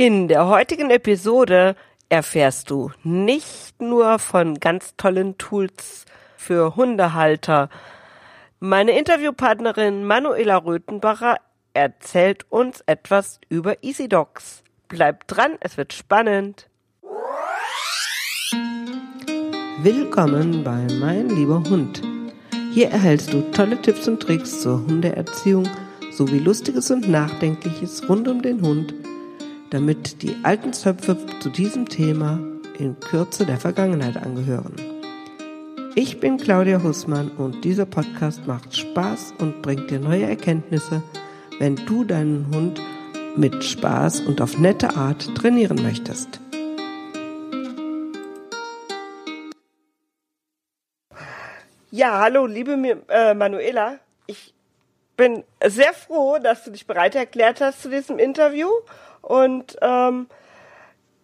In der heutigen Episode erfährst du nicht nur von ganz tollen Tools für Hundehalter. Meine Interviewpartnerin Manuela Rötenbacher erzählt uns etwas über Easy Dogs. Bleibt dran, es wird spannend. Willkommen bei Mein Lieber Hund. Hier erhältst du tolle Tipps und Tricks zur Hundeerziehung sowie Lustiges und Nachdenkliches rund um den Hund, damit die alten Zöpfe zu diesem Thema in Kürze der Vergangenheit angehören. Ich bin Claudia Hussmann und dieser Podcast macht Spaß und bringt dir neue Erkenntnisse, wenn du deinen Hund mit Spaß und auf nette Art trainieren möchtest. Ja, hallo, liebe Manuela. Ich bin sehr froh, dass du dich bereit erklärt hast zu diesem Interview. Und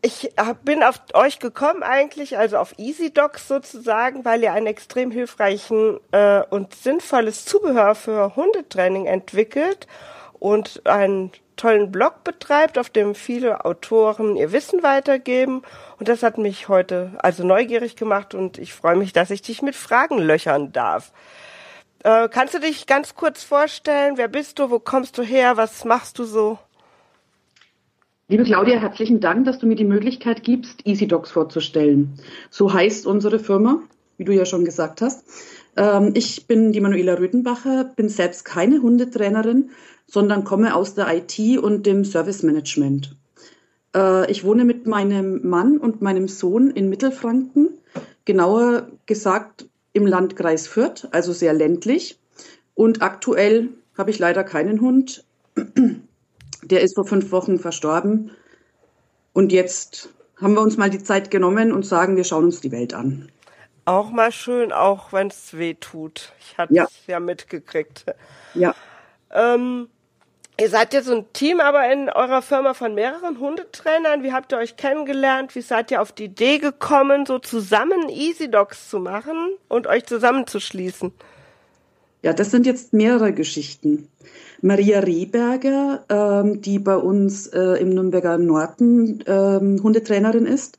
ich bin auf euch gekommen eigentlich, also auf Easy Dogs sozusagen, weil ihr einen extrem hilfreichen und sinnvolles Zubehör für Hundetraining entwickelt und einen tollen Blog betreibt, auf dem viele Autoren ihr Wissen weitergeben. Und das hat mich heute also neugierig gemacht und ich freue mich, dass ich dich mit Fragen löchern darf. Kannst du dich ganz kurz vorstellen? Wer bist du? Wo kommst du her? Was machst du so? Liebe Claudia, herzlichen Dank, dass du mir die Möglichkeit gibst, Easy Dogs vorzustellen. So heißt unsere Firma, wie du ja schon gesagt hast. Ich bin die Manuela Rötenbacher, bin selbst keine Hundetrainerin, sondern komme aus der IT und dem Servicemanagement. Ich wohne mit meinem Mann und meinem Sohn in Mittelfranken, genauer gesagt im Landkreis Fürth, also sehr ländlich. Und aktuell habe ich leider keinen Hund. Der ist vor 5 Wochen verstorben und jetzt haben wir uns mal die Zeit genommen und sagen, wir schauen uns die Welt an. Auch mal schön, auch wenn es weh tut. Ich hatte es ja mitgekriegt. Ja. Ihr seid ja so ein Team, aber in eurer Firma von mehreren Hundetrainern. Wie habt ihr euch kennengelernt? Wie seid ihr auf die Idee gekommen, so zusammen Easy Dogs zu machen und euch zusammenzuschließen? Ja, das sind jetzt mehrere Geschichten. Maria Rehberger, die bei uns im Nürnberger Norden Hundetrainerin ist,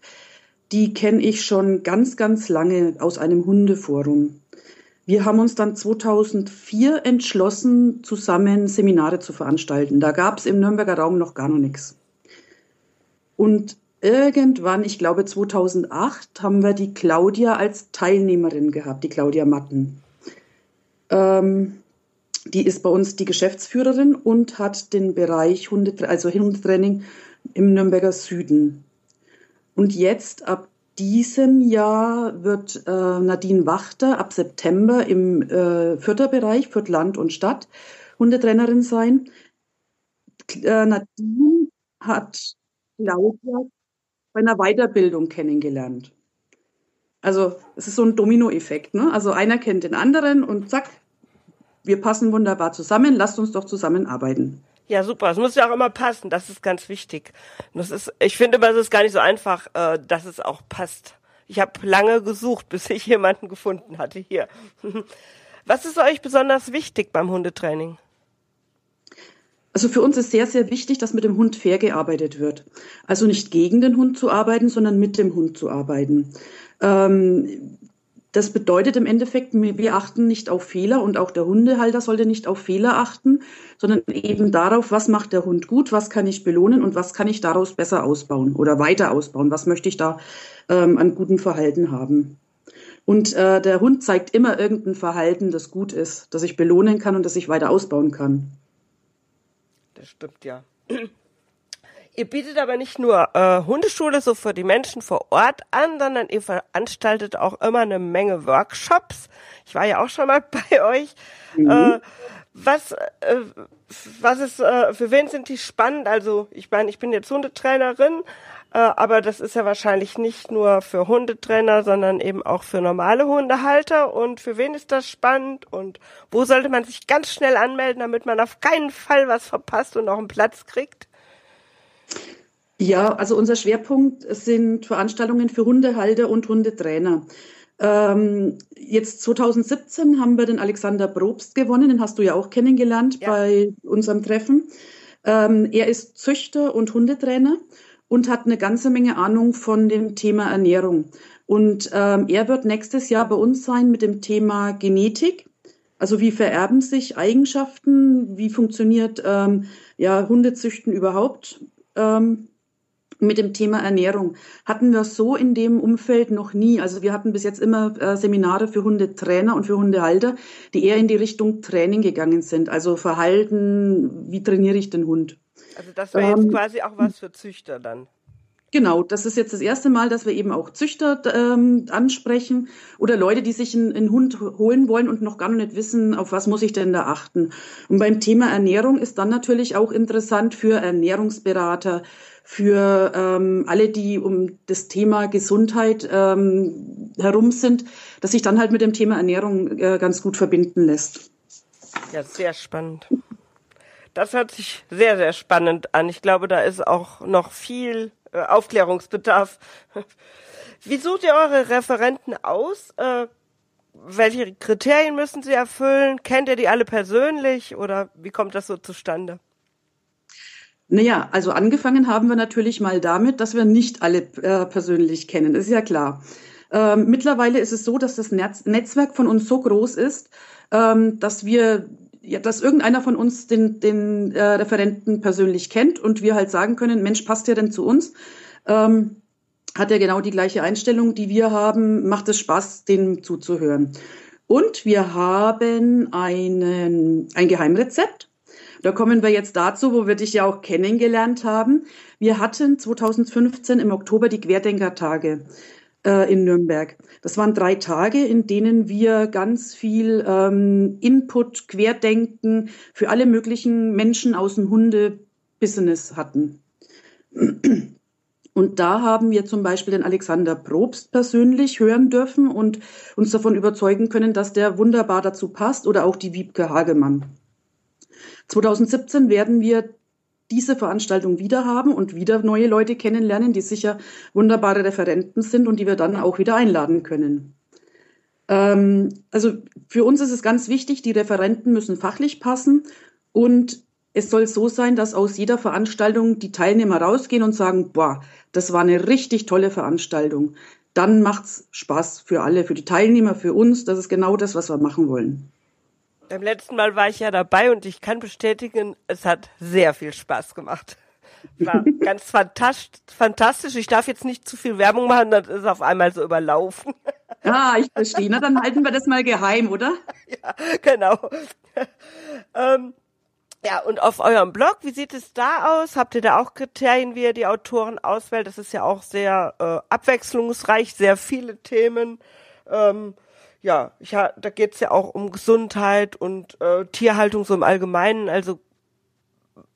die kenne ich schon ganz, ganz lange aus einem Hundeforum. Wir haben uns dann 2004 entschlossen, zusammen Seminare zu veranstalten. Da gab es im Nürnberger Raum noch gar noch nichts. Und irgendwann, ich glaube 2008, haben wir die Claudia als Teilnehmerin gehabt, die Claudia Matten. Die ist bei uns die Geschäftsführerin und hat den Bereich Hundetraining im Nürnberger Süden. Und jetzt ab diesem Jahr wird Nadine Wachter ab September im Fürther Bereich, Fürth Land und Stadt, Hundetrainerin sein. Nadine hat Claudia bei einer Weiterbildung kennengelernt. Also es ist so ein Domino-Effekt, ne? Also einer kennt den anderen und zack, wir passen wunderbar zusammen, lasst uns doch zusammenarbeiten. Ja, super, es muss ja auch immer passen, das ist ganz wichtig. Das ist, ich finde immer, es ist gar nicht so einfach, dass es auch passt. Ich habe lange gesucht, bis ich jemanden gefunden hatte hier. Was ist euch besonders wichtig beim Hundetraining? Also für uns ist sehr, sehr wichtig, dass mit dem Hund fair gearbeitet wird. Also nicht gegen den Hund zu arbeiten, sondern mit dem Hund zu arbeiten. Das bedeutet im Endeffekt, wir achten nicht auf Fehler und auch der Hundehalter sollte nicht auf Fehler achten, sondern eben darauf, was macht der Hund gut, was kann ich belohnen und was kann ich daraus besser ausbauen oder weiter ausbauen, was möchte ich da an gutem Verhalten haben. Und der Hund zeigt immer irgendein Verhalten, das gut ist, das ich belohnen kann und das ich weiter ausbauen kann. Das stimmt, ja. Ihr bietet aber nicht nur Hundeschule so für die Menschen vor Ort an, sondern ihr veranstaltet auch immer eine Menge Workshops. Ich war ja auch schon mal bei euch. Für wen sind die spannend? Also ich meine, ich bin jetzt Hundetrainerin, aber das ist ja wahrscheinlich nicht nur für Hundetrainer, sondern eben auch für normale Hundehalter. Und für wen ist das spannend? Und wo sollte man sich ganz schnell anmelden, damit man auf keinen Fall was verpasst und auch einen Platz kriegt? Ja, also unser Schwerpunkt sind Veranstaltungen für Hundehalter und Hundetrainer. Jetzt 2017 haben wir den Alexander Probst gewonnen, den hast du ja auch kennengelernt bei unserem Treffen. Er ist Züchter und Hundetrainer und hat eine ganze Menge Ahnung von dem Thema Ernährung. Und er wird nächstes Jahr bei uns sein mit dem Thema Genetik. Also wie vererben sich Eigenschaften? Wie funktioniert Hundezüchten überhaupt? Mit dem Thema Ernährung hatten wir so in dem Umfeld noch nie. Also wir hatten bis jetzt immer Seminare für Hundetrainer und für Hundehalter, die eher in die Richtung Training gegangen sind. Also Verhalten, wie trainiere ich den Hund? Also das wäre jetzt quasi auch was für Züchter dann. Genau, das ist jetzt das erste Mal, dass wir eben auch Züchter ansprechen oder Leute, die sich einen Hund holen wollen und noch gar nicht wissen, auf was muss ich denn da achten. Und beim Thema Ernährung ist dann natürlich auch interessant für Ernährungsberater, für alle, die um das Thema Gesundheit herum sind, dass sich dann halt mit dem Thema Ernährung ganz gut verbinden lässt. Ja, sehr spannend. Das hört sich sehr, sehr spannend an. Ich glaube, da ist auch noch viel Aufklärungsbedarf. Wie sucht ihr eure Referenten aus? Welche Kriterien müssen sie erfüllen? Kennt ihr die alle persönlich oder wie kommt das so zustande? Naja, also angefangen haben wir natürlich mal damit, dass wir nicht alle persönlich kennen, das ist ja klar. Mittlerweile ist es so, dass das Netzwerk von uns so groß ist, dass irgendeiner von uns den Referenten persönlich kennt und wir halt sagen können, Mensch, passt der denn zu uns? Hat er genau die gleiche Einstellung, die wir haben? Macht es Spaß, dem zuzuhören? Und wir haben ein Geheimrezept. Da kommen wir jetzt dazu, wo wir dich ja auch kennengelernt haben. Wir hatten 2015 im Oktober die Querdenkertage in Nürnberg. Das waren 3 Tage, in denen wir ganz viel Input, Querdenken für alle möglichen Menschen aus dem Hunde-Business hatten. Und da haben wir zum Beispiel den Alexander Probst persönlich hören dürfen und uns davon überzeugen können, dass der wunderbar dazu passt, oder auch die Wiebke Hagemann. 2017 werden wir diese Veranstaltung wieder haben und wieder neue Leute kennenlernen, die sicher wunderbare Referenten sind und die wir dann auch wieder einladen können. Also für uns ist es ganz wichtig, die Referenten müssen fachlich passen und es soll so sein, dass aus jeder Veranstaltung die Teilnehmer rausgehen und sagen, boah, das war eine richtig tolle Veranstaltung. Dann macht's Spaß für alle, für die Teilnehmer, für uns. Das ist genau das, was wir machen wollen. Beim letzten Mal war ich ja dabei und ich kann bestätigen, es hat sehr viel Spaß gemacht. War ganz fantastisch. Ich darf jetzt nicht zu viel Werbung machen, das ist auf einmal so überlaufen. Ah, ich verstehe. Na, dann halten wir das mal geheim, oder? Ja, genau. Und auf eurem Blog, wie sieht es da aus? Habt ihr da auch Kriterien, wie ihr die Autoren auswählt? Das ist ja auch sehr abwechslungsreich, sehr viele Themen. Da geht's ja auch um Gesundheit und Tierhaltung so im Allgemeinen. Also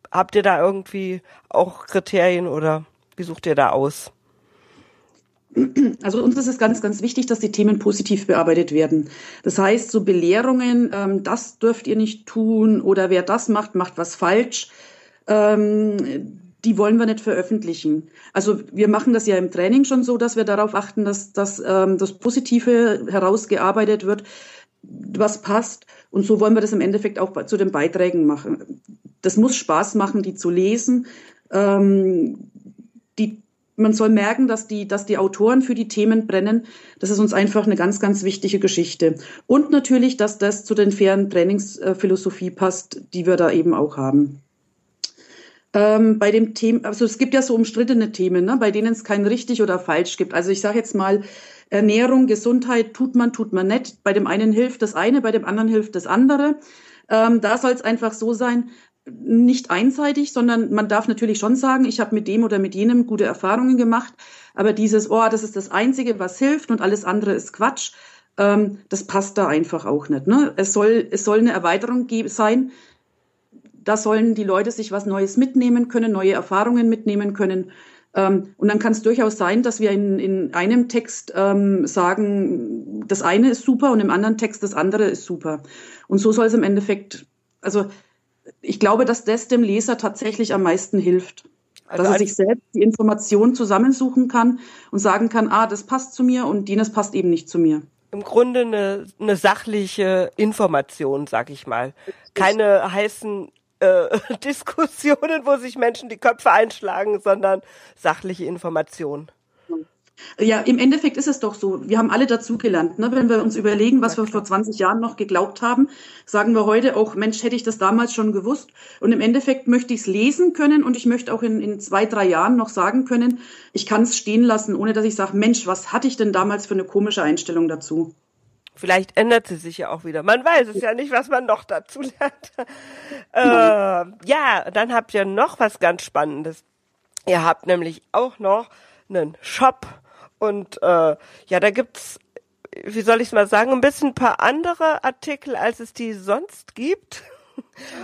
habt ihr da irgendwie auch Kriterien oder wie sucht ihr da aus? Also uns ist es ganz, ganz wichtig, dass die Themen positiv bearbeitet werden. Das heißt, so Belehrungen, das dürft ihr nicht tun oder wer das macht, macht was falsch. Die wollen wir nicht veröffentlichen. Also wir machen das ja im Training schon so, dass wir darauf achten, dass das Positive herausgearbeitet wird, was passt. Und so wollen wir das im Endeffekt auch zu den Beiträgen machen. Das muss Spaß machen, die zu lesen. Man soll merken, dass die Autoren für die Themen brennen. Das ist uns einfach eine ganz, ganz wichtige Geschichte. Und natürlich, dass das zu den fairen Trainingsphilosophie passt, die wir da eben auch haben. Bei dem Thema, also es gibt ja so umstrittene Themen, ne, bei denen es kein richtig oder falsch gibt. Also ich sage jetzt mal, Ernährung, Gesundheit, tut man nicht. Bei dem einen hilft das eine, bei dem anderen hilft das andere. Da soll es einfach so sein, nicht einseitig, sondern man darf natürlich schon sagen, ich habe mit dem oder mit jenem gute Erfahrungen gemacht. Aber dieses, das ist das Einzige, was hilft und alles andere ist Quatsch, das passt da einfach auch nicht. Ne? Es soll eine Erweiterung sein. Da sollen die Leute sich was Neues mitnehmen können, neue Erfahrungen mitnehmen können. Und dann kann es durchaus sein, dass wir in einem Text sagen, das eine ist super und im anderen Text das andere ist super. Und so soll es im Endeffekt, also ich glaube, dass das dem Leser tatsächlich am meisten hilft. Also dass er sich selbst die Information zusammensuchen kann und sagen kann, das passt zu mir und jenes passt eben nicht zu mir. Im Grunde eine sachliche Information, sag ich mal. Keine heißen Diskussionen, wo sich Menschen die Köpfe einschlagen, sondern sachliche Informationen. Ja, im Endeffekt ist es doch so. Wir haben alle dazugelernt. Ne? Wenn wir uns überlegen, was wir vor 20 Jahren noch geglaubt haben, sagen wir heute auch, Mensch, hätte ich das damals schon gewusst. Und im Endeffekt möchte ich es lesen können und ich möchte auch in 2-3 Jahren noch sagen können, ich kann es stehen lassen, ohne dass ich sage, Mensch, was hatte ich denn damals für eine komische Einstellung dazu? Vielleicht ändert sie sich ja auch wieder. Man weiß es ja nicht, was man noch dazu lernt. Ja, dann habt ihr noch was ganz Spannendes. Ihr habt nämlich auch noch einen Shop. Und ja, da gibt's, wie soll ich mal sagen, ein bisschen ein paar andere Artikel, als es die sonst gibt.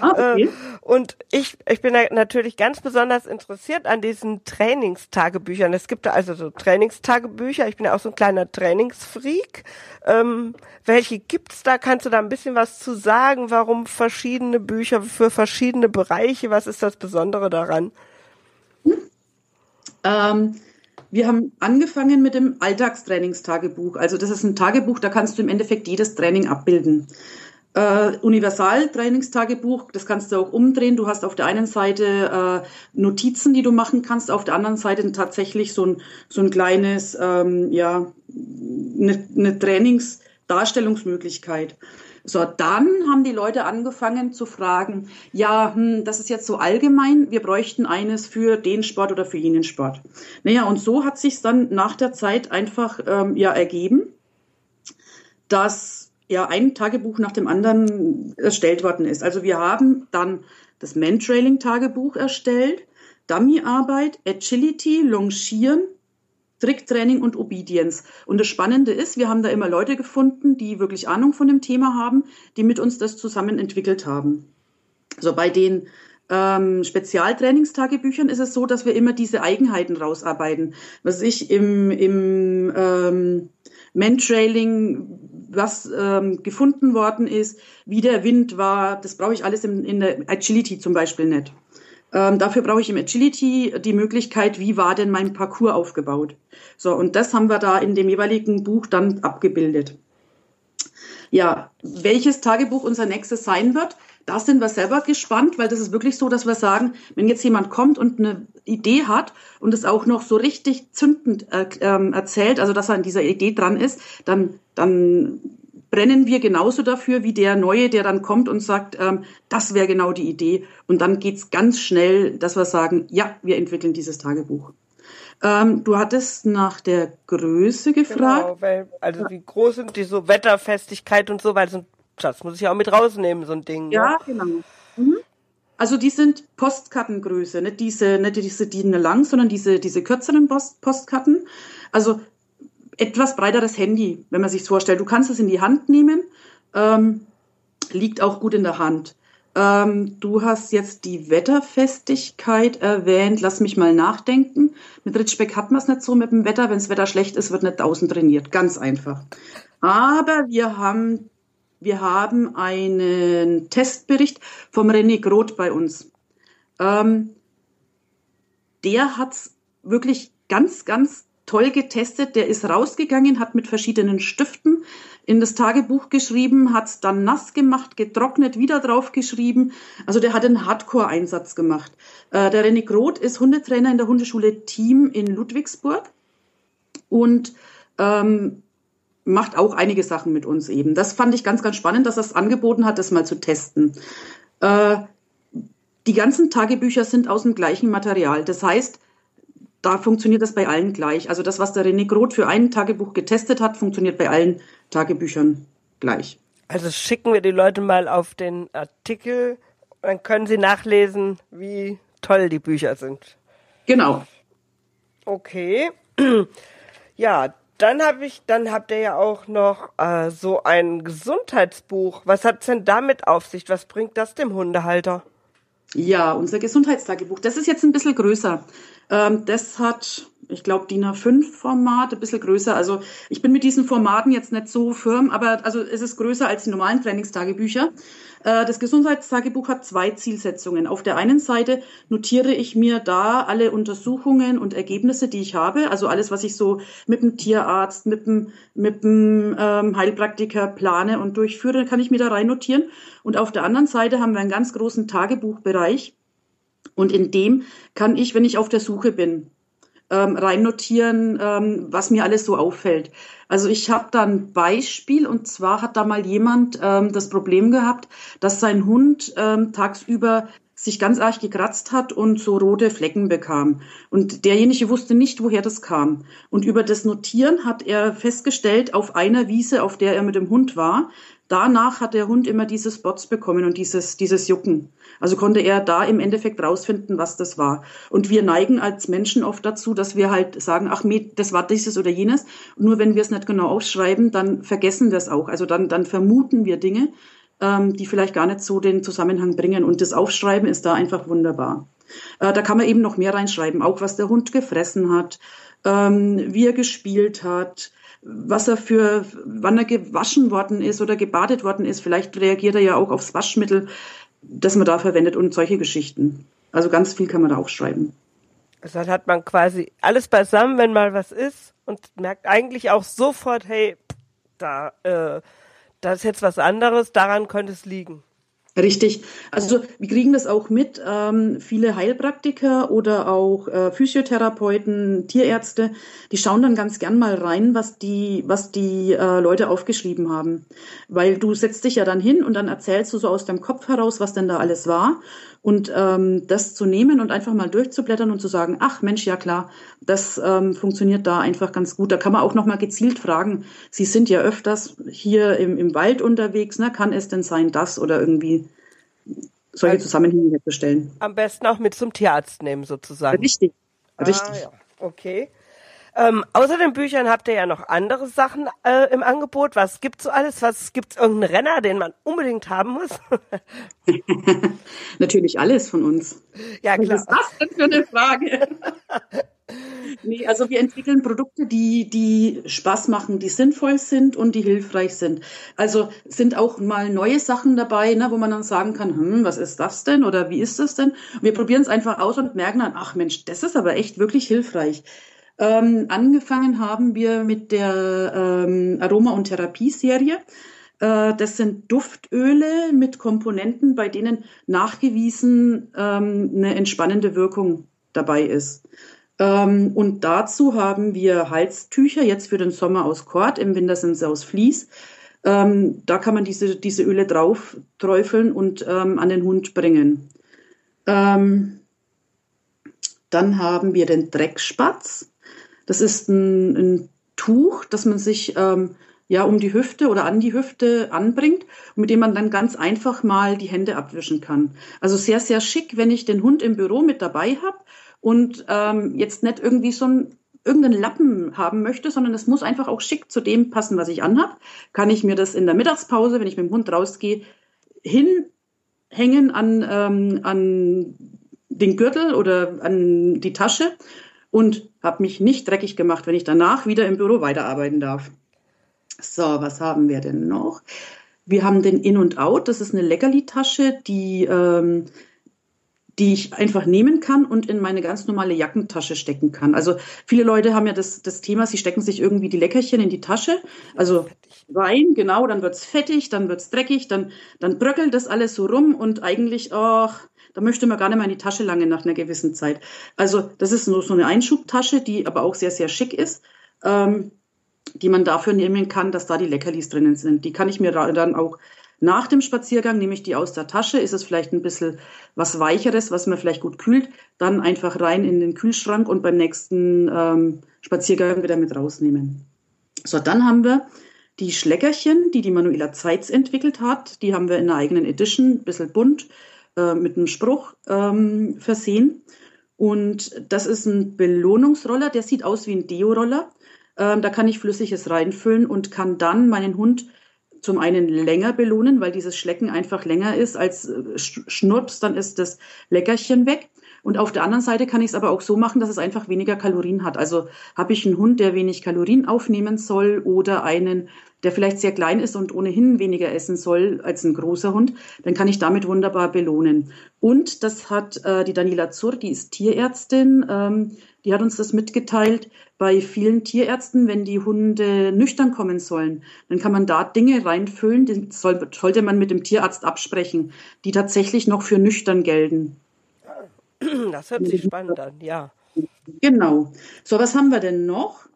Ah, okay. Und ich bin natürlich ganz besonders interessiert an diesen Trainingstagebüchern. Es gibt da also so Trainingstagebücher. Ich bin ja auch so ein kleiner Trainingsfreak. Welche gibt's da? Kannst du da ein bisschen was zu sagen? Warum verschiedene Bücher für verschiedene Bereiche? Was ist das Besondere daran? Wir haben angefangen mit dem Alltagstrainingstagebuch. Also das ist ein Tagebuch, da kannst du im Endeffekt jedes Training abbilden. Universal-Trainingstagebuch, das kannst du auch umdrehen. Du hast auf der einen Seite Notizen, die du machen kannst, auf der anderen Seite tatsächlich so ein kleines, eine Trainingsdarstellungsmöglichkeit. So, dann haben die Leute angefangen zu fragen, ja, das ist jetzt so allgemein, wir bräuchten eines für den Sport oder für jenen Sport. Naja, und so hat sich dann nach der Zeit einfach ergeben, dass ja ein Tagebuch nach dem anderen erstellt worden ist. Also wir haben dann das Mantrailing-Tagebuch erstellt, Dummyarbeit, Agility, Longieren, Tricktraining und Obedience. Und das Spannende ist, wir haben da immer Leute gefunden, die wirklich Ahnung von dem Thema haben, die mit uns das zusammen entwickelt haben. So, bei den Spezialtrainingstagebüchern ist es so, dass wir immer diese Eigenheiten rausarbeiten. Was ich im Mantrailing, was gefunden worden ist, wie der Wind war, das brauche ich alles in der Agility zum Beispiel nicht. Dafür brauche ich im Agility die Möglichkeit, wie war denn mein Parcours aufgebaut. So, und das haben wir da in dem jeweiligen Buch dann abgebildet. Ja, welches Tagebuch unser nächstes sein wird, da sind wir selber gespannt, weil das ist wirklich so, dass wir sagen, wenn jetzt jemand kommt und eine Idee hat und es auch noch so richtig zündend erzählt, also dass er an dieser Idee dran ist, dann brennen wir genauso dafür wie der Neue, der dann kommt und sagt, das wäre genau die Idee. Und dann geht's ganz schnell, dass wir sagen, ja, wir entwickeln dieses Tagebuch. Du hattest nach der Größe gefragt. Genau, wie groß sind die, so Wetterfestigkeit und so, weil so ein, das muss ich ja auch mit rausnehmen, so ein Ding. Ja, ne? Genau. Mhm. Also die sind Postkartengröße, nicht diese DIN lang, sondern diese kürzeren Postkarten. Also etwas breiteres Handy, wenn man sich es vorstellt. Du kannst es in die Hand nehmen, liegt auch gut in der Hand. Du hast jetzt die Wetterfestigkeit erwähnt. Lass mich mal nachdenken. Mit Ritschbeck hat man es nicht so mit dem Wetter. Wenn das Wetter schlecht ist, wird nicht draußen trainiert. Ganz einfach. Aber wir haben einen Testbericht vom René Groth bei uns. Der hat es wirklich ganz, ganz toll getestet. Der ist rausgegangen, hat mit verschiedenen Stiften in das Tagebuch geschrieben, hat es dann nass gemacht, getrocknet, wieder drauf geschrieben. Also der hat einen Hardcore-Einsatz gemacht. Der René Groth ist Hundetrainer in der Hundeschule Team in Ludwigsburg und macht auch einige Sachen mit uns eben. Das fand ich ganz, ganz spannend, dass er es angeboten hat, das mal zu testen. Die ganzen Tagebücher sind aus dem gleichen Material. Das heißt, da funktioniert das bei allen gleich. Also das, was der René Groth für ein Tagebuch getestet hat, funktioniert bei allen Tagebüchern gleich. Also schicken wir die Leute mal auf den Artikel, dann können sie nachlesen, wie toll die Bücher sind. Genau. Okay. Ja, dann habt ihr ja auch noch so ein Gesundheitsbuch. Was hat's denn damit auf sich? Was bringt das dem Hundehalter? Ja, unser Gesundheitstagebuch. Das ist jetzt ein bisschen größer. Das hat ich glaube, DIN A5-Format, ein bisschen größer. Also ich bin mit diesen Formaten jetzt nicht so firm, aber also es ist größer als die normalen Trainingstagebücher. Das Gesundheitstagebuch hat zwei Zielsetzungen. Auf der einen Seite notiere ich mir da alle Untersuchungen und Ergebnisse, die ich habe. Also alles, was ich so mit dem Tierarzt, mit dem Heilpraktiker plane und durchführe, kann ich mir da rein notieren. Und auf der anderen Seite haben wir einen ganz großen Tagebuchbereich. Und in dem kann ich, wenn ich auf der Suche bin, rein notieren, was mir alles so auffällt. Also ich habe da ein Beispiel, und zwar hat da mal jemand das Problem gehabt, dass sein Hund tagsüber sich ganz arg gekratzt hat und so rote Flecken bekam. Und derjenige wusste nicht, woher das kam. Und über das Notieren hat er festgestellt, auf einer Wiese, auf der er mit dem Hund war, danach hat der Hund immer diese Spots bekommen und dieses Jucken. Also konnte er da im Endeffekt rausfinden, was das war. Und wir neigen als Menschen oft dazu, dass wir halt sagen, ach, das war dieses oder jenes. Und nur wenn wir es nicht genau aufschreiben, dann vergessen wir es auch. Also dann vermuten wir Dinge, die vielleicht gar nicht so den Zusammenhang bringen. Und das Aufschreiben ist da einfach wunderbar. Da kann man eben noch mehr reinschreiben, auch was der Hund gefressen hat, wie er gespielt hat, wann er gewaschen worden ist oder gebadet worden ist. Vielleicht reagiert er ja auch aufs Waschmittel, das man da verwendet, und solche Geschichten. Also ganz viel kann man da auch schreiben. Also dann hat man quasi alles beisammen, wenn mal was ist, und merkt eigentlich auch sofort, hey, da ist jetzt was anderes, daran könnte es liegen. Richtig. Also wir kriegen das auch mit. Viele Heilpraktiker oder auch Physiotherapeuten, Tierärzte, die schauen dann ganz gern mal rein, was die Leute aufgeschrieben haben. Weil du setzt dich ja dann hin und dann erzählst du so aus deinem Kopf heraus, was denn da alles war. Und das zu nehmen und einfach mal durchzublättern und zu sagen, ach Mensch, ja klar, das funktioniert da einfach ganz gut. Da kann man auch nochmal gezielt fragen. Sie sind ja öfters hier im Wald unterwegs, ne? Kann es denn sein, das oder irgendwie solche Zusammenhänge herzustellen? Am besten auch mit zum Tierarzt nehmen sozusagen. Richtig, richtig. Ah, ja. Okay. Außer den Büchern habt ihr ja noch andere Sachen im Angebot. Was gibt's so alles? Was gibt's irgendeinen Renner, den man unbedingt haben muss? Natürlich alles von uns. Ja, klar. Was ist das denn für eine Frage? Nee, also wir entwickeln Produkte, die Spaß machen, die sinnvoll sind und die hilfreich sind. Also sind auch mal neue Sachen dabei, ne, wo man dann sagen kann, was ist das denn oder wie ist das denn? Und wir probieren es einfach aus und merken dann, ach Mensch, das ist aber echt wirklich hilfreich. Angefangen haben wir mit der Aroma- und Therapie-Serie. Das sind Duftöle mit Komponenten, bei denen nachgewiesen eine entspannende Wirkung dabei ist. Und dazu haben wir Halstücher, jetzt für den Sommer aus Kord, im Winter sind sie aus Vlies. Da kann man diese Öle drauf träufeln und an den Hund bringen. Dann haben wir den Dreckspatz. Das ist ein Tuch, das man sich um die Hüfte oder an die Hüfte anbringt, mit dem man dann ganz einfach mal die Hände abwischen kann. Also sehr, sehr schick, wenn ich den Hund im Büro mit dabei habe und jetzt nicht irgendwie irgendeinen Lappen haben möchte, sondern es muss einfach auch schick zu dem passen, was ich anhab. Kann ich mir das in der Mittagspause, wenn ich mit dem Hund rausgehe, hinhängen an den Gürtel oder an die Tasche und habe mich nicht dreckig gemacht, wenn ich danach wieder im Büro weiterarbeiten darf. So, was haben wir denn noch? Wir haben den In und Out, das ist eine Leckerli-Tasche, die ich einfach nehmen kann und in meine ganz normale Jackentasche stecken kann. Also viele Leute haben ja das Thema, sie stecken sich irgendwie die Leckerchen in die Tasche, also rein, genau, dann wird's fettig, dann wird's dreckig, dann bröckelt das alles so rum und eigentlich, da möchte man gar nicht mal in die Tasche lange nach einer gewissen Zeit. Also das ist nur so eine Einschubtasche, die aber auch sehr, sehr schick ist, die man dafür nehmen kann, dass da die Leckerlis drinnen sind. Die kann ich mir dann auch nach dem Spaziergang, nehme ich die aus der Tasche, ist es vielleicht ein bisschen was Weicheres, was man vielleicht gut kühlt, dann einfach rein in den Kühlschrank und beim nächsten Spaziergang wieder mit rausnehmen. So, dann haben wir die Schleckerchen, die Manuela Zeitz entwickelt hat. Die haben wir in einer eigenen Edition, ein bisschen bunt, mit einem Spruch versehen. Und das ist ein Belohnungsroller, der sieht aus wie ein Deo-Roller. Da kann ich Flüssiges reinfüllen und kann dann meinen Hund zum einen länger belohnen, weil dieses Schlecken einfach länger ist als Schnurps, dann ist das Leckerchen weg. Und auf der anderen Seite kann ich es aber auch so machen, dass es einfach weniger Kalorien hat. Also habe ich einen Hund, der wenig Kalorien aufnehmen soll oder einen, der vielleicht sehr klein ist und ohnehin weniger essen soll als ein großer Hund, dann kann ich damit wunderbar belohnen. Und das hat die Daniela Zur, die ist Tierärztin, die hat uns das mitgeteilt, bei vielen Tierärzten, wenn die Hunde nüchtern kommen sollen, dann kann man da Dinge reinfüllen, die sollte man mit dem Tierarzt absprechen, die tatsächlich noch für nüchtern gelten. Das hört sich spannend an, ja. Genau. So, was haben wir denn noch?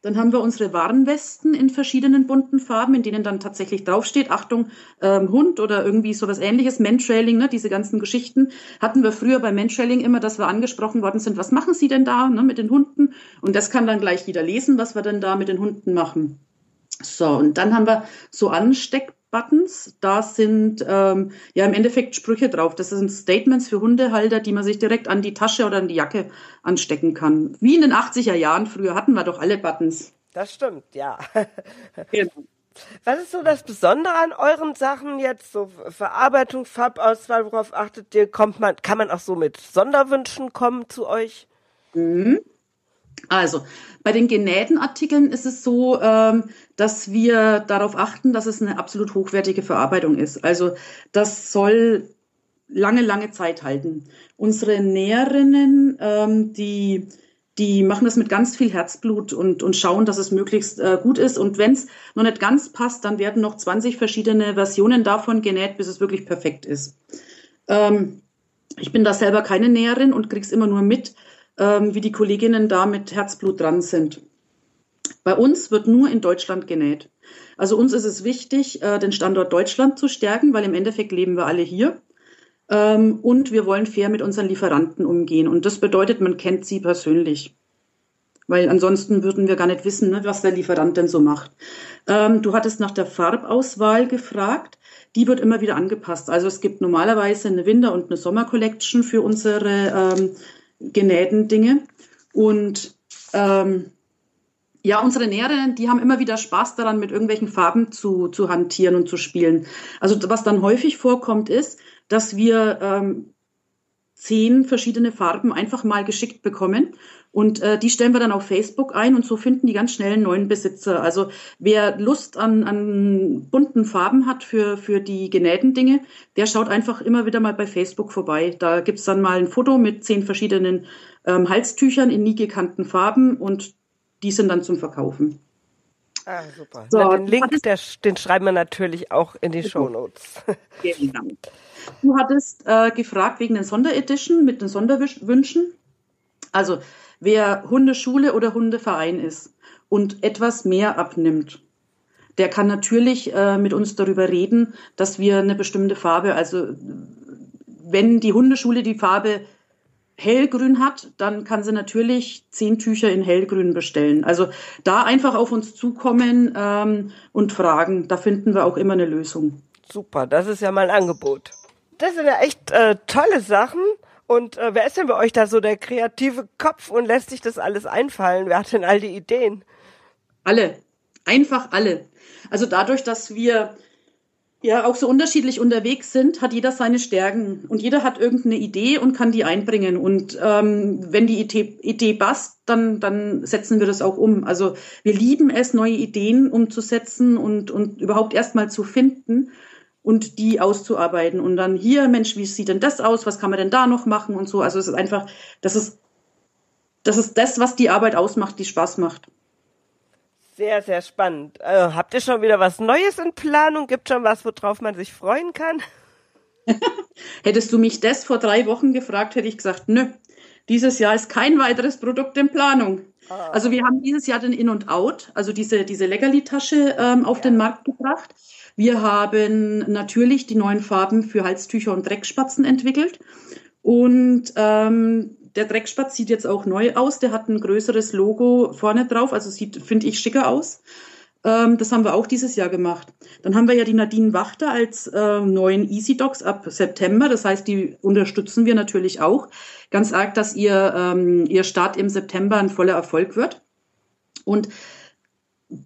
Dann haben wir unsere Warnwesten in verschiedenen bunten Farben, in denen dann tatsächlich draufsteht, Achtung, Hund oder irgendwie sowas Ähnliches, Mentrailing, ne, diese ganzen Geschichten hatten wir früher bei Mentrailing immer, dass wir angesprochen worden sind, was machen Sie denn da, ne, mit den Hunden? Und das kann dann gleich jeder lesen, was wir denn da mit den Hunden machen. So, und dann haben wir so Ansteckbuttons, da sind im Endeffekt Sprüche drauf. Das sind Statements für Hundehalter, die man sich direkt an die Tasche oder an die Jacke anstecken kann. Wie in den 80er Jahren, früher hatten wir doch alle Buttons. Das stimmt, ja. Genau. Was ist so das Besondere an euren Sachen jetzt? So Verarbeitung, Farbauswahl, worauf achtet ihr? Kann man auch so mit Sonderwünschen kommen zu euch? Mhm. Also, bei den genähten Artikeln ist es so, dass wir darauf achten, dass es eine absolut hochwertige Verarbeitung ist. Also, das soll lange, lange Zeit halten. Unsere Näherinnen, die machen das mit ganz viel Herzblut und schauen, dass es möglichst gut ist. Und wenn es noch nicht ganz passt, dann werden noch 20 verschiedene Versionen davon genäht, bis es wirklich perfekt ist. Ich bin da selber keine Näherin und krieg's immer nur mit, wie die Kolleginnen da mit Herzblut dran sind. Bei uns wird nur in Deutschland genäht. Also uns ist es wichtig, den Standort Deutschland zu stärken, weil im Endeffekt leben wir alle hier. Und wir wollen fair mit unseren Lieferanten umgehen. Und das bedeutet, man kennt sie persönlich. Weil ansonsten würden wir gar nicht wissen, was der Lieferant denn so macht. Du hattest nach der Farbauswahl gefragt. Die wird immer wieder angepasst. Also es gibt normalerweise eine Winter- und eine Sommer-Collection für unsere genähten Dinge. Und unsere Näherinnen, die haben immer wieder Spaß daran, mit irgendwelchen Farben zu hantieren und zu spielen. Also was dann häufig vorkommt, ist, dass wir 10 verschiedene Farben einfach mal geschickt bekommen. Und die stellen wir dann auf Facebook ein und so finden die ganz schnell einen neuen Besitzer. Also wer Lust an bunten Farben hat für die genähten Dinge, der schaut einfach immer wieder mal bei Facebook vorbei. Da gibt's dann mal ein Foto mit 10 verschiedenen Halstüchern in nie gekannten Farben und die sind dann zum Verkaufen. Ah, super. So, na, den Link, den schreiben wir natürlich auch in die Shownotes. Genau. Du hattest gefragt wegen den Sonderedition mit den Sonderwünschen. Also wer Hundeschule oder Hundeverein ist und etwas mehr abnimmt, der kann natürlich mit uns darüber reden, dass wir eine bestimmte Farbe, also wenn die Hundeschule die Farbe hellgrün hat, dann kann sie natürlich 10 Tücher in hellgrün bestellen. Also da einfach auf uns zukommen und fragen, da finden wir auch immer eine Lösung. Super, das ist ja mal ein Angebot. Das sind ja echt tolle Sachen. Und wer ist denn bei euch da so der kreative Kopf und lässt sich das alles einfallen? Wer hat denn all die Ideen? Alle. Einfach alle. Also dadurch, dass wir ja auch so unterschiedlich unterwegs sind, hat jeder seine Stärken. Und jeder hat irgendeine Idee und kann die einbringen. Und wenn die Idee passt, dann setzen wir das auch um. Also wir lieben es, neue Ideen umzusetzen und überhaupt erstmal zu finden. Und die auszuarbeiten und dann hier, Mensch, wie sieht denn das aus? Was kann man denn da noch machen und so? Also es ist einfach, das ist das, was die Arbeit ausmacht, die Spaß macht. Sehr, sehr spannend. Habt ihr schon wieder was Neues in Planung? Gibt schon was, worauf man sich freuen kann? Hättest du mich das vor 3 Wochen gefragt, hätte ich gesagt, nö, dieses Jahr ist kein weiteres Produkt in Planung. Ah. Also wir haben dieses Jahr den In und Out, also diese Leckerli-Tasche auf den Markt gebracht. Wir haben natürlich die neuen Farben für Halstücher und Dreckspatzen entwickelt. Und der Dreckspatz sieht jetzt auch neu aus. Der hat ein größeres Logo vorne drauf. Also sieht, finde ich, schicker aus. Das haben wir auch dieses Jahr gemacht. Dann haben wir ja die Nadine Wachter als neuen Easy Dogs ab September. Das heißt, die unterstützen wir natürlich auch. Ganz arg, dass ihr Start im September ein voller Erfolg wird. Und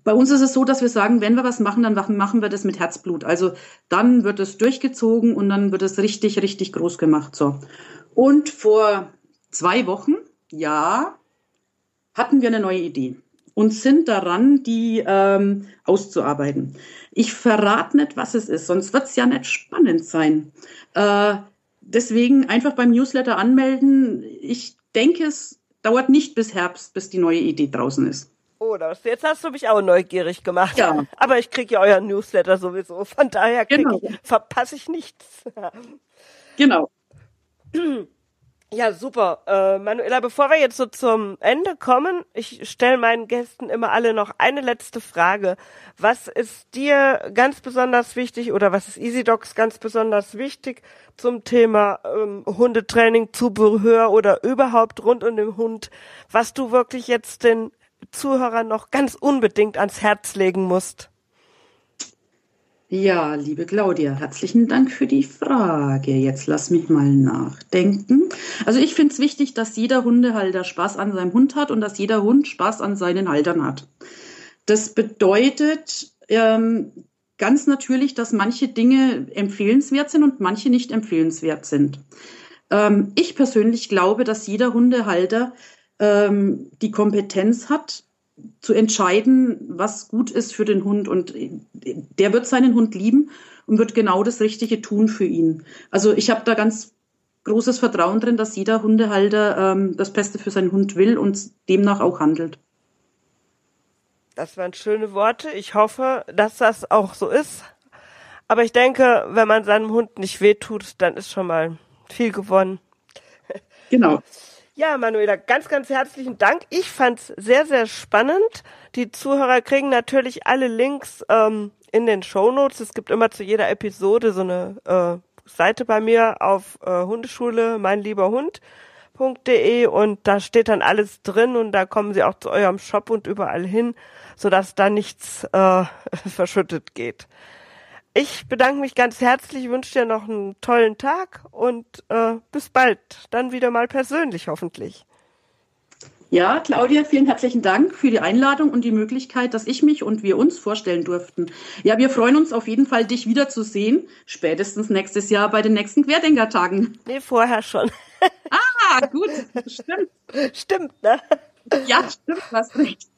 bei uns ist es so, dass wir sagen, wenn wir was machen, dann machen wir das mit Herzblut. Also dann wird es durchgezogen und dann wird es richtig, richtig groß gemacht. So. Und vor 2 Wochen, ja, hatten wir eine neue Idee und sind daran, die auszuarbeiten. Ich verrate nicht, was es ist, sonst wird es ja nicht spannend sein. Deswegen einfach beim Newsletter anmelden. Ich denke, es dauert nicht bis Herbst, bis die neue Idee draußen ist. Oh, jetzt hast du mich auch neugierig gemacht. Ja. Aber ich kriege ja euren Newsletter sowieso. Von daher verpasse ich nichts. Genau. Ja, super. Manuela, bevor wir jetzt so zum Ende kommen, ich stelle meinen Gästen immer alle noch eine letzte Frage. Was ist dir ganz besonders wichtig oder was ist Easy Dogs ganz besonders wichtig zum Thema Hundetraining, Zubehör oder überhaupt rund um den Hund, was du wirklich jetzt den Zuhörer noch ganz unbedingt ans Herz legen musst? Ja, liebe Claudia, herzlichen Dank für die Frage. Jetzt lass mich mal nachdenken. Also ich finde es wichtig, dass jeder Hundehalter Spaß an seinem Hund hat und dass jeder Hund Spaß an seinen Haltern hat. Das bedeutet ganz natürlich, dass manche Dinge empfehlenswert sind und manche nicht empfehlenswert sind. Ich persönlich glaube, dass jeder Hundehalter die Kompetenz hat, zu entscheiden, was gut ist für den Hund. Und der wird seinen Hund lieben und wird genau das Richtige tun für ihn. Also ich habe da ganz großes Vertrauen drin, dass jeder Hundehalter das Beste für seinen Hund will und demnach auch handelt. Das waren schöne Worte. Ich hoffe, dass das auch so ist. Aber ich denke, wenn man seinem Hund nicht wehtut, dann ist schon mal viel gewonnen. Genau. Ja, Manuela, ganz, ganz herzlichen Dank. Ich fand's sehr, sehr spannend. Die Zuhörer kriegen natürlich alle Links in den Shownotes. Es gibt immer zu jeder Episode so eine Seite bei mir auf Hundeschule, meinlieberhund.de und da steht dann alles drin und da kommen sie auch zu eurem Shop und überall hin, sodass da nichts verschüttet geht. Ich bedanke mich ganz herzlich, wünsche dir noch einen tollen Tag und bis bald, dann wieder mal persönlich hoffentlich. Ja, Claudia, vielen herzlichen Dank für die Einladung und die Möglichkeit, dass ich mich und wir uns vorstellen durften. Ja, wir freuen uns auf jeden Fall, dich wiederzusehen, spätestens nächstes Jahr bei den nächsten Querdenkertagen. Nee, vorher schon. Ah, gut, stimmt. Stimmt, ne? Ja, stimmt, hast recht.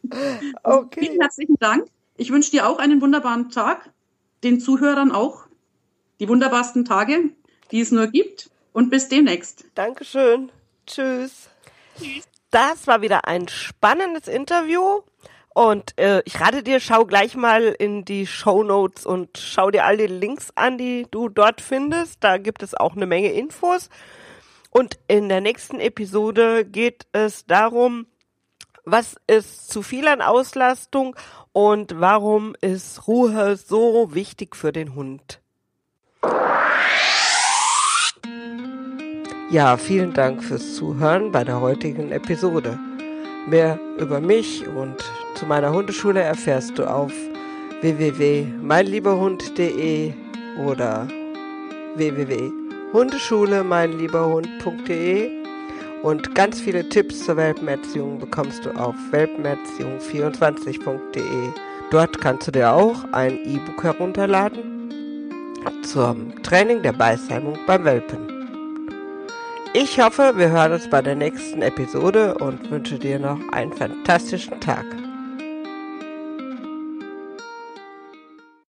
Okay. Vielen herzlichen Dank. Ich wünsche dir auch einen wunderbaren Tag. Den Zuhörern auch die wunderbarsten Tage, die es nur gibt. Und bis demnächst. Dankeschön. Tschüss. Tschüss. Das war wieder ein spannendes Interview. Und ich rate dir, schau gleich mal in die Shownotes und schau dir all die Links an, die du dort findest. Da gibt es auch eine Menge Infos. Und in der nächsten Episode geht es darum, was ist zu viel an Auslastung und warum ist Ruhe so wichtig für den Hund? Ja, vielen Dank fürs Zuhören bei der heutigen Episode. Mehr über mich und zu meiner Hundeschule erfährst du auf www.meinlieberhund.de oder www.hundeschule-meinlieberhund.de. Und ganz viele Tipps zur Welpenerziehung bekommst du auf welpenerziehung24.de. Dort kannst du dir auch ein E-Book herunterladen zum Training der Beißhemmung beim Welpen. Ich hoffe, wir hören uns bei der nächsten Episode und wünsche dir noch einen fantastischen Tag.